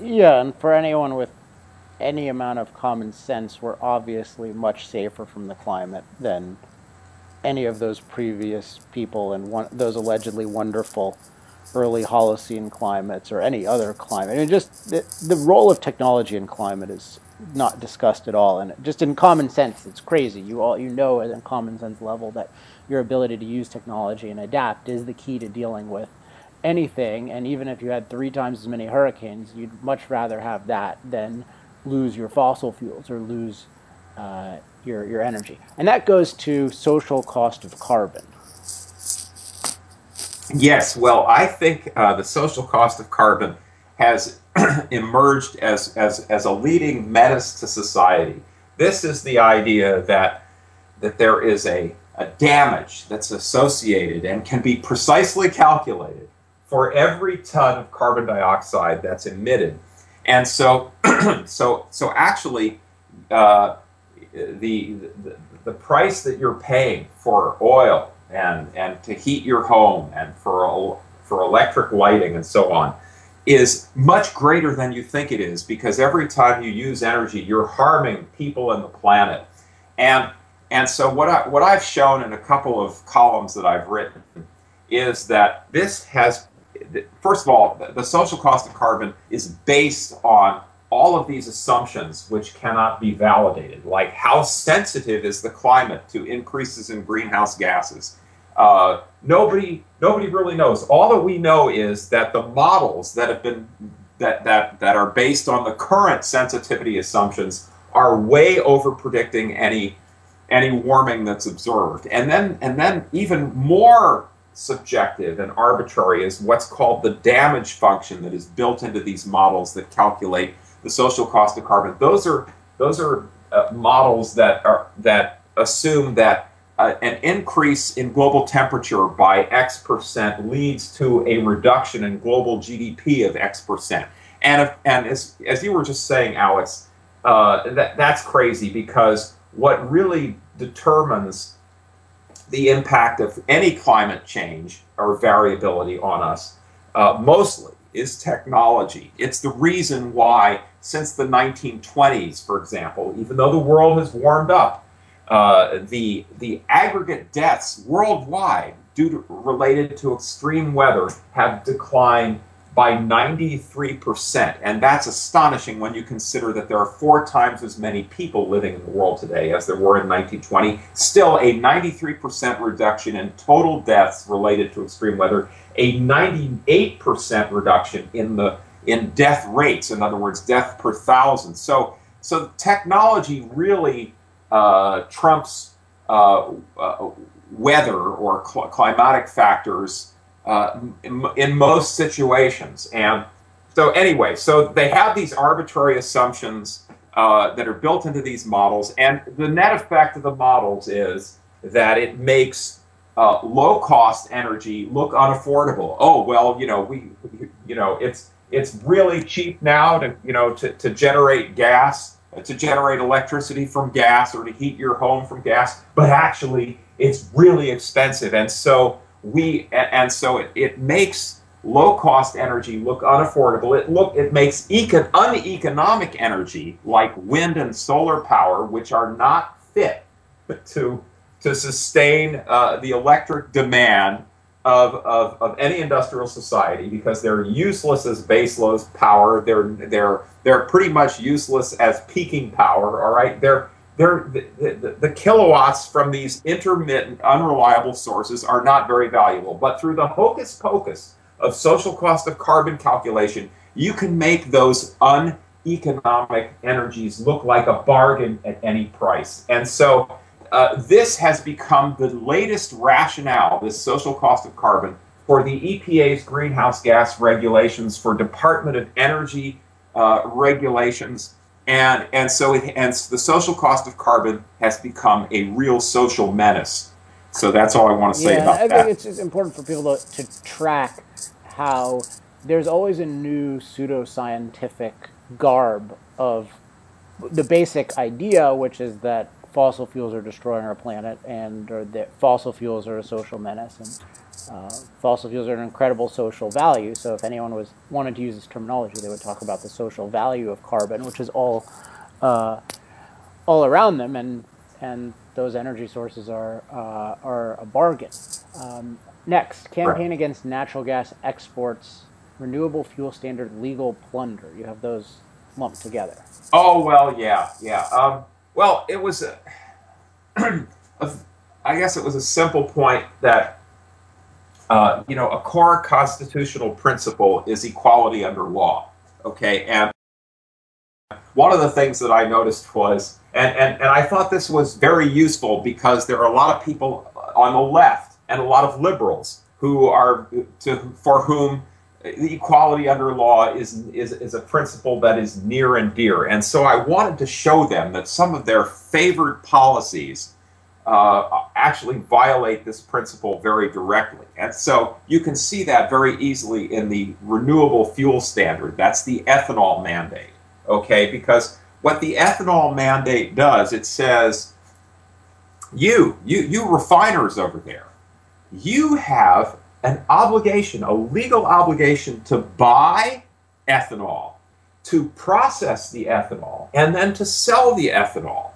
Yeah, and for anyone with any amount of common sense, we're obviously much safer from the climate than any of those previous people and one, those allegedly wonderful early Holocene climates or any other climate. I mean, just the, the role of technology in climate is not discussed at all. And just in common sense, it's crazy. You all you know at a common sense level that your ability to use technology and adapt is the key to dealing with anything. And even if you had three times as many hurricanes, you'd much rather have that than lose your fossil fuels or lose uh, your, your energy. And that goes to social cost of carbon. Yes, well, I think uh, the social cost of carbon has emerged as, as, as a leading menace to society. This is the idea that, that there is a, a damage that's associated and can be precisely calculated for every ton of carbon dioxide that's emitted. And so, so, so actually, uh, the, the, the price that you're paying for oil and, and to heat your home and for, for electric lighting and so on is much greater than you think it is, because every time you use energy, you're harming people and the planet. And, and so what, I, what I've shown in a couple of columns that I've written is that this has, first of all, the social cost of carbon is based on all of these assumptions which cannot be validated, like how sensitive is the climate to increases in greenhouse gases. Uh, nobody, nobody really knows. All that we know is that the models that have been that that that are based on the current sensitivity assumptions are way over predicting any any warming that's observed. And then and then even more subjective and arbitrary is what's called the damage function that is built into these models that calculate the social cost of carbon. Those are those are uh, models that are that assume that uh, an increase in global temperature by X percent leads to a reduction in global G D P of X percent. And if, and as as you were just saying, Alex, uh, that that's crazy, because what really determines the impact of any climate change or variability on us uh, mostly is technology. It's the reason why since the nineteen twenties, for example, even though the world has warmed up, uh, the, the aggregate deaths worldwide due to, related to extreme weather have declined by ninety-three percent. And that's astonishing when you consider that there are four times as many people living in the world today as there were in nineteen twenty. Still a ninety-three percent reduction in total deaths related to extreme weather, a ninety-eight percent reduction in the in death rates, in other words, death per thousand. So, so technology really uh, trumps uh, uh, weather or cl- climatic factors Uh, in, in most situations. And so anyway, so they have these arbitrary assumptions uh, that are built into these models, and the net effect of the models is that it makes uh, low-cost energy look unaffordable. Oh, well, you know, we, you know, it's it's really cheap now to, you know, to, to generate gas, to generate electricity from gas, or to heat your home from gas, but actually it's really expensive. And so We and so it, it makes low-cost energy look unaffordable. It look it makes eco, uneconomic energy like wind and solar power, which are not fit to to sustain uh, the electric demand of, of of any industrial society, because they're useless as baseload power. They're they're they're pretty much useless as peaking power. All right, they're. They're, the, the, the kilowatts from these intermittent, unreliable sources are not very valuable. But through the hocus pocus of social cost of carbon calculation, you can make those uneconomic energies look like a bargain at any price. And so uh, this has become the latest rationale, this social cost of carbon, for the E P A's greenhouse gas regulations, for Department of Energy uh, regulations. And and so it, and the social cost of carbon has become a real social menace. So that's all I want to say yeah, about I that. I think it's, it's important for people to, to track how there's always a new pseudoscientific garb of the basic idea, which is that fossil fuels are destroying our planet, and or that fossil fuels are a social menace, and uh, fossil fuels are an incredible social value. So if anyone was wanted to use this terminology, they would talk about the social value of carbon, which is all uh, all around them, and and those energy sources are uh, are a bargain. Um, next, campaign right. against natural gas exports, renewable fuel standard, legal plunder. You have those lumped together. Oh, well, yeah, yeah. Um, well, it was, a, a, I guess it was a simple point that, uh, you know, a core constitutional principle is equality under law, okay? And one of the things that I noticed was, and, and, and I thought this was very useful because there are a lot of people on the left and a lot of liberals who are, to, for whom the equality under law is, is, is a principle that is near and dear. And so I wanted to show them that some of their favorite policies uh, actually violate this principle very directly. And so you can see that very easily in the renewable fuel standard. That's the ethanol mandate, okay? Because what the ethanol mandate does, it says, you, you, you refiners over there, you have an obligation, a legal obligation to buy ethanol, to process the ethanol, and then to sell the ethanol.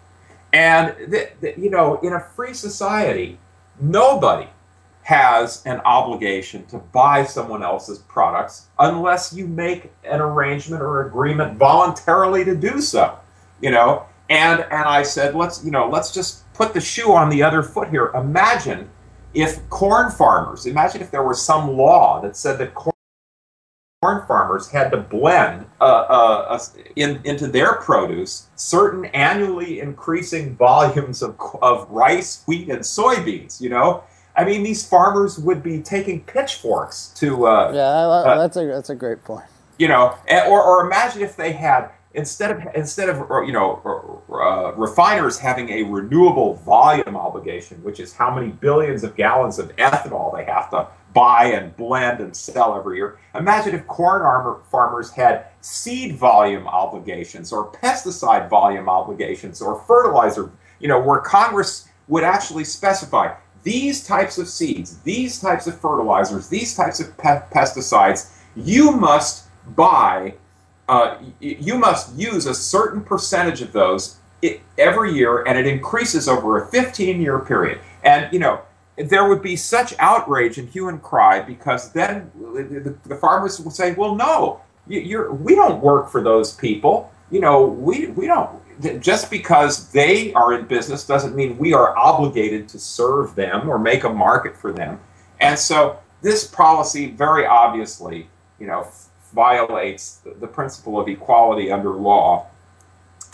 And, th th you know, in a free society, nobody has an obligation to buy someone else's products unless you make an arrangement or agreement voluntarily to do so, you know. And, and I said, let's, you know, let's just put the shoe on the other foot here. Imagine if corn farmers, imagine if there was some law that said that corn farmers had to blend uh, uh, in, into their produce certain annually increasing volumes of, of rice, wheat, and soybeans, you know? I mean, these farmers would be taking pitchforks to... Uh, yeah, that's a, that's a great point. You know, or, or imagine if they had... Instead of, instead of you know, uh, refiners having a renewable volume obligation, which is how many billions of gallons of ethanol they have to buy and blend and sell every year, imagine if corn farmers had seed volume obligations or pesticide volume obligations or fertilizer, you know, where Congress would actually specify these types of seeds, these types of fertilizers, these types of pe pesticides, you must buy... Uh, you must use a certain percentage of those every year, and it increases over a fifteen-year period. And, you know, there would be such outrage and hue and cry because then the farmers would say, well, no, you're, we don't work for those people. You know, we, we don't. Just because they are in business doesn't mean we are obligated to serve them or make a market for them. And so this policy very obviously, you know, violates the principle of equality under law.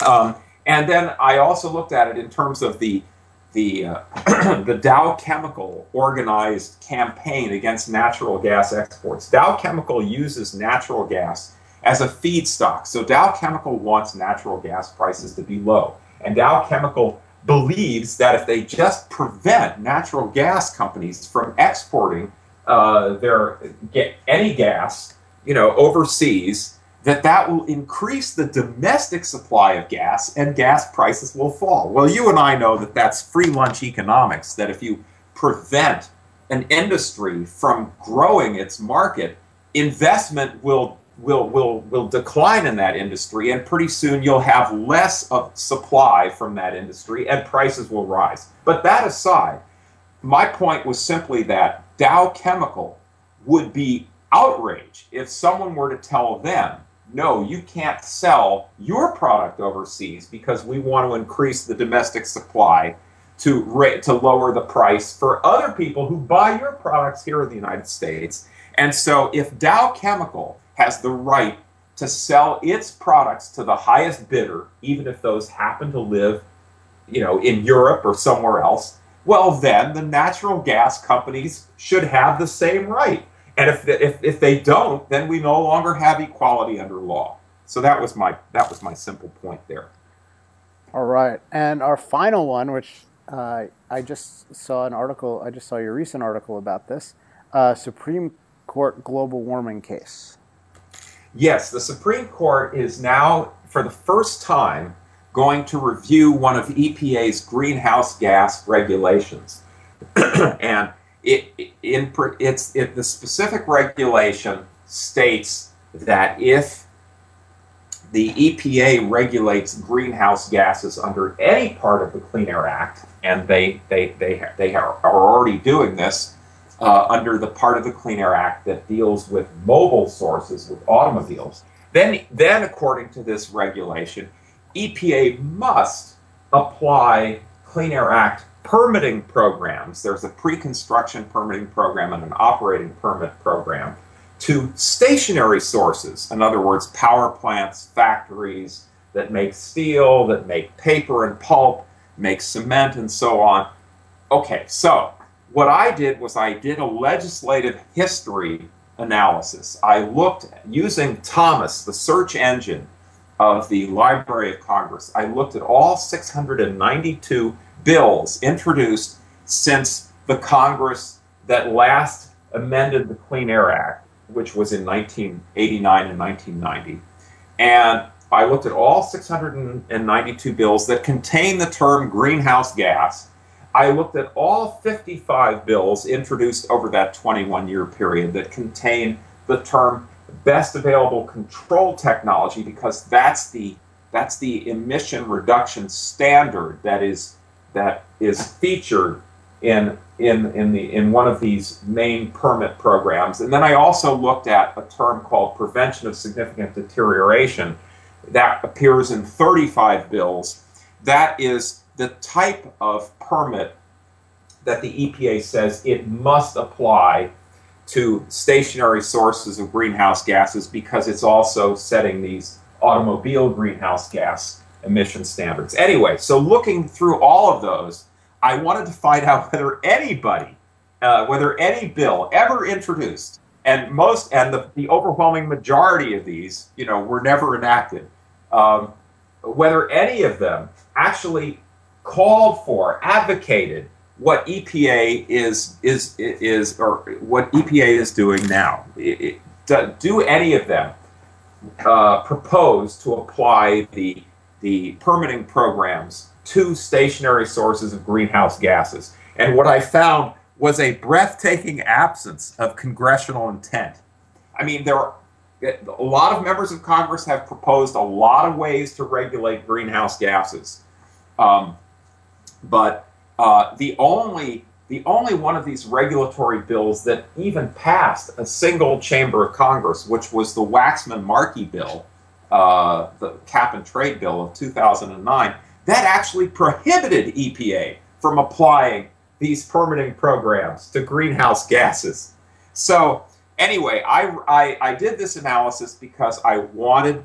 Um, and then I also looked at it in terms of the the, uh, the Dow Chemical organized campaign against natural gas exports. Dow Chemical uses natural gas as a feedstock. So Dow Chemical wants natural gas prices to be low. And Dow Chemical believes that if they just prevent natural gas companies from exporting uh, their get any gas, you know, overseas, that that will increase the domestic supply of gas and gas prices will fall. Well, you and I know that that's free lunch economics, that if you prevent an industry from growing its market, investment will, will, will, will decline in that industry, and pretty soon you'll have less of supply from that industry and prices will rise. But that aside, my point was simply that Dow Chemical would be outrage if someone were to tell them, no, you can't sell your product overseas because we want to increase the domestic supply to rate, to lower the price for other people who buy your products here in the United States. And so if Dow Chemical has the right to sell its products to the highest bidder, even if those happen to live, you know, in Europe or somewhere else, well, then the natural gas companies should have the same right. And if, if, if they don't, then we no longer have equality under law. So that was my, that was my simple point there. All right. And our final one, which uh, I just saw an article, I just saw your recent article about this, uh, Supreme Court global warming case. Yes, the Supreme Court is now, for the first time, going to review one of E P A's greenhouse gas regulations. And It, in, it's, it, the specific regulation states that if the E P A regulates greenhouse gases under any part of the Clean Air Act, and they they they they are already doing this uh, under the part of the Clean Air Act that deals with mobile sources, with automobiles. Then then according to this regulation, E P A must apply Clean Air Act permitting programs. There's a pre-construction permitting program and an operating permit program to stationary sources. In other words, power plants, factories that make steel, that make paper and pulp, make cement and so on. Okay, so what I did was I did a legislative history analysis. I looked, using Thomas, the search engine of the Library of Congress, I looked at all six hundred ninety-two bills introduced since the Congress that last amended the Clean Air Act, which was in nineteen eighty-nine and nineteen ninety. And I looked at all six hundred ninety-two bills that contain the term greenhouse gas. I looked at all fifty-five bills introduced over that twenty-one year period that contain the term best available control technology, because that's the that's the emission reduction standard that is that is featured in in in the in one of these main permit programs. And then I also looked at a term called prevention of significant deterioration that appears in thirty-five bills. That is the type of permit that the E P A says it must apply to stationary sources of greenhouse gases, because it's also setting these automobile greenhouse gas emission standards. Anyway, so looking through all of those, I wanted to find out whether anybody, uh, whether any bill ever introduced, and most, and the, the overwhelming majority of these, you know, were never enacted, um, whether any of them actually called for, advocated what E P A is is is or what E P A is doing now. It, it, do any of them uh, propose to apply the the permitting programs to stationary sources of greenhouse gases? And what I found was a breathtaking absence of congressional intent. I mean, there are a lot of members of Congress have proposed a lot of ways to regulate greenhouse gases, um, but Uh, the only the only one of these regulatory bills that even passed a single chamber of Congress, which was the Waxman-Markey bill, uh, the cap and trade bill of two thousand nine, that actually prohibited E P A from applying these permitting programs to greenhouse gases. So anyway, I, I, I did this analysis because I wanted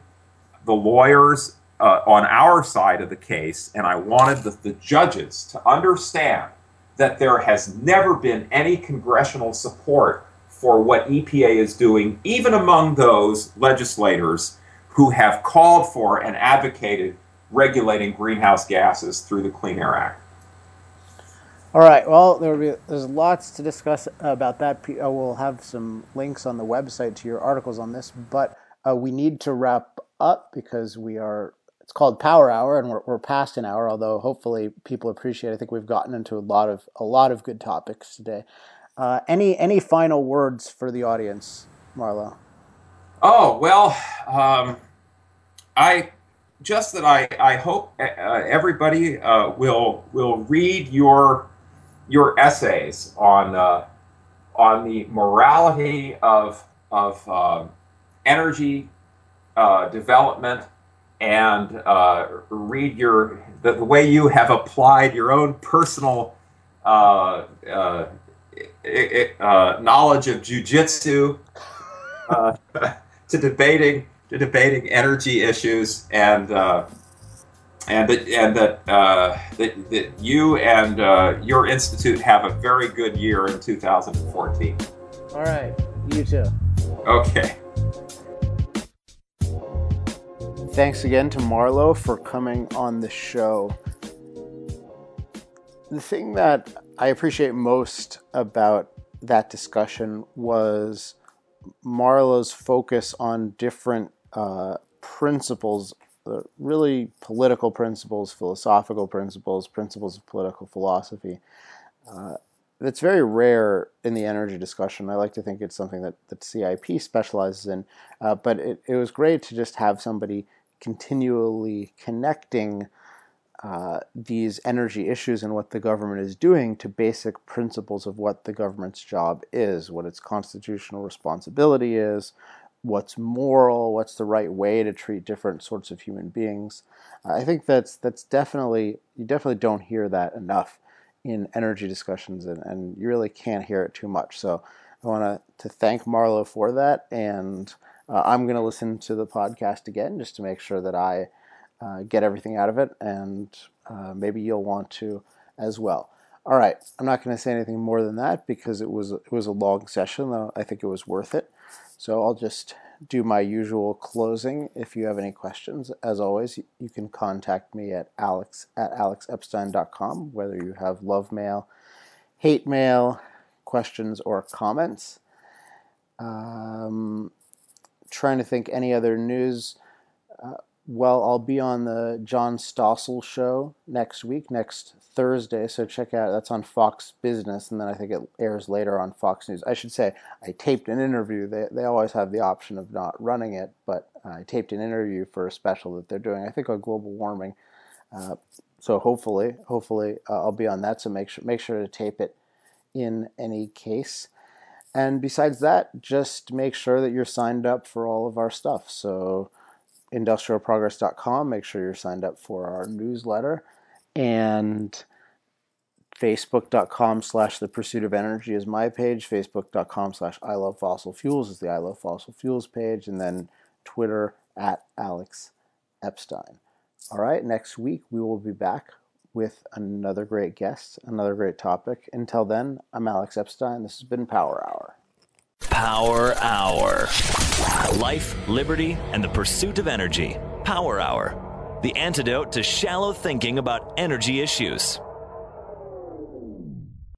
the lawyers Uh, on our side of the case, and I wanted the, the judges to understand that there has never been any congressional support for what E P A is doing, even among those legislators who have called for and advocated regulating greenhouse gases through the Clean Air Act. All right, well, there will be, there's lots to discuss about that. We'll have some links on the website to your articles on this, but uh, we need to wrap up because we are... It's called Power Hour, and we're, we're past an hour, although hopefully people appreciate it. I think we've gotten into a lot of a lot of good topics today. Uh, any any final words for the audience, Marlo? Oh, well, um, I just that I I hope uh, everybody uh, will will read your your essays on uh, on the morality of of uh, energy uh, development. And uh, read your the, the way you have applied your own personal uh, uh, I, I, uh, knowledge of jujitsu uh, to debating to debating energy issues, and uh, and that and that, uh, that that you and uh, your institute have a very good year in two thousand fourteen. All right, you too. Okay. Thanks again to Marlo for coming on the show. The thing that I appreciate most about that discussion was Marlo's focus on different uh, principles, uh, really political principles, philosophical principles, principles of political philosophy. Uh, that's very rare in the energy discussion. I like to think it's something that, that C I P specializes in, uh, but it, it was great to just have somebody continually connecting uh, these energy issues and what the government is doing to basic principles of what the government's job is, what its constitutional responsibility is, what's moral, what's the right way to treat different sorts of human beings. Uh, I think that's that's definitely, you definitely don't hear that enough in energy discussions, and, and you really can't hear it too much. So I want to thank Marlo for that, and uh, I'm going to listen to the podcast again just to make sure that I uh, get everything out of it, and uh, maybe you'll want to as well. All right, I'm not going to say anything more than that because it was it was a long session, though I think it was worth it. So I'll just do my usual closing. If you have any questions, as always, you can contact me at alex at alex epstein dot com, whether you have love mail, hate mail, questions, or comments. Um, trying to think any other news. Uh, well, I'll be on the John Stossel show next week, next Thursday, so check out, that's on Fox Business, and then I think it airs later on Fox News. I should say I taped an interview. They they always have the option of not running it, but I taped an interview for a special that they're doing, I think, on global warming. Uh, so hopefully, hopefully uh, I'll be on that, so make sure, make sure to tape it in any case. And besides that, just make sure that you're signed up for all of our stuff. So industrial progress dot com, make sure you're signed up for our newsletter. And facebook.com slash the pursuit of energy is my page. Facebook.com slash I love fossil fuels is the I love fossil fuels page. And then Twitter at Alex Epstein. All right, next week we will be back with another great guest, another great topic. Until then, I'm Alex Epstein. This has been Power Hour. Power Hour. Life, liberty, and the pursuit of energy. Power Hour. The antidote to shallow thinking about energy issues.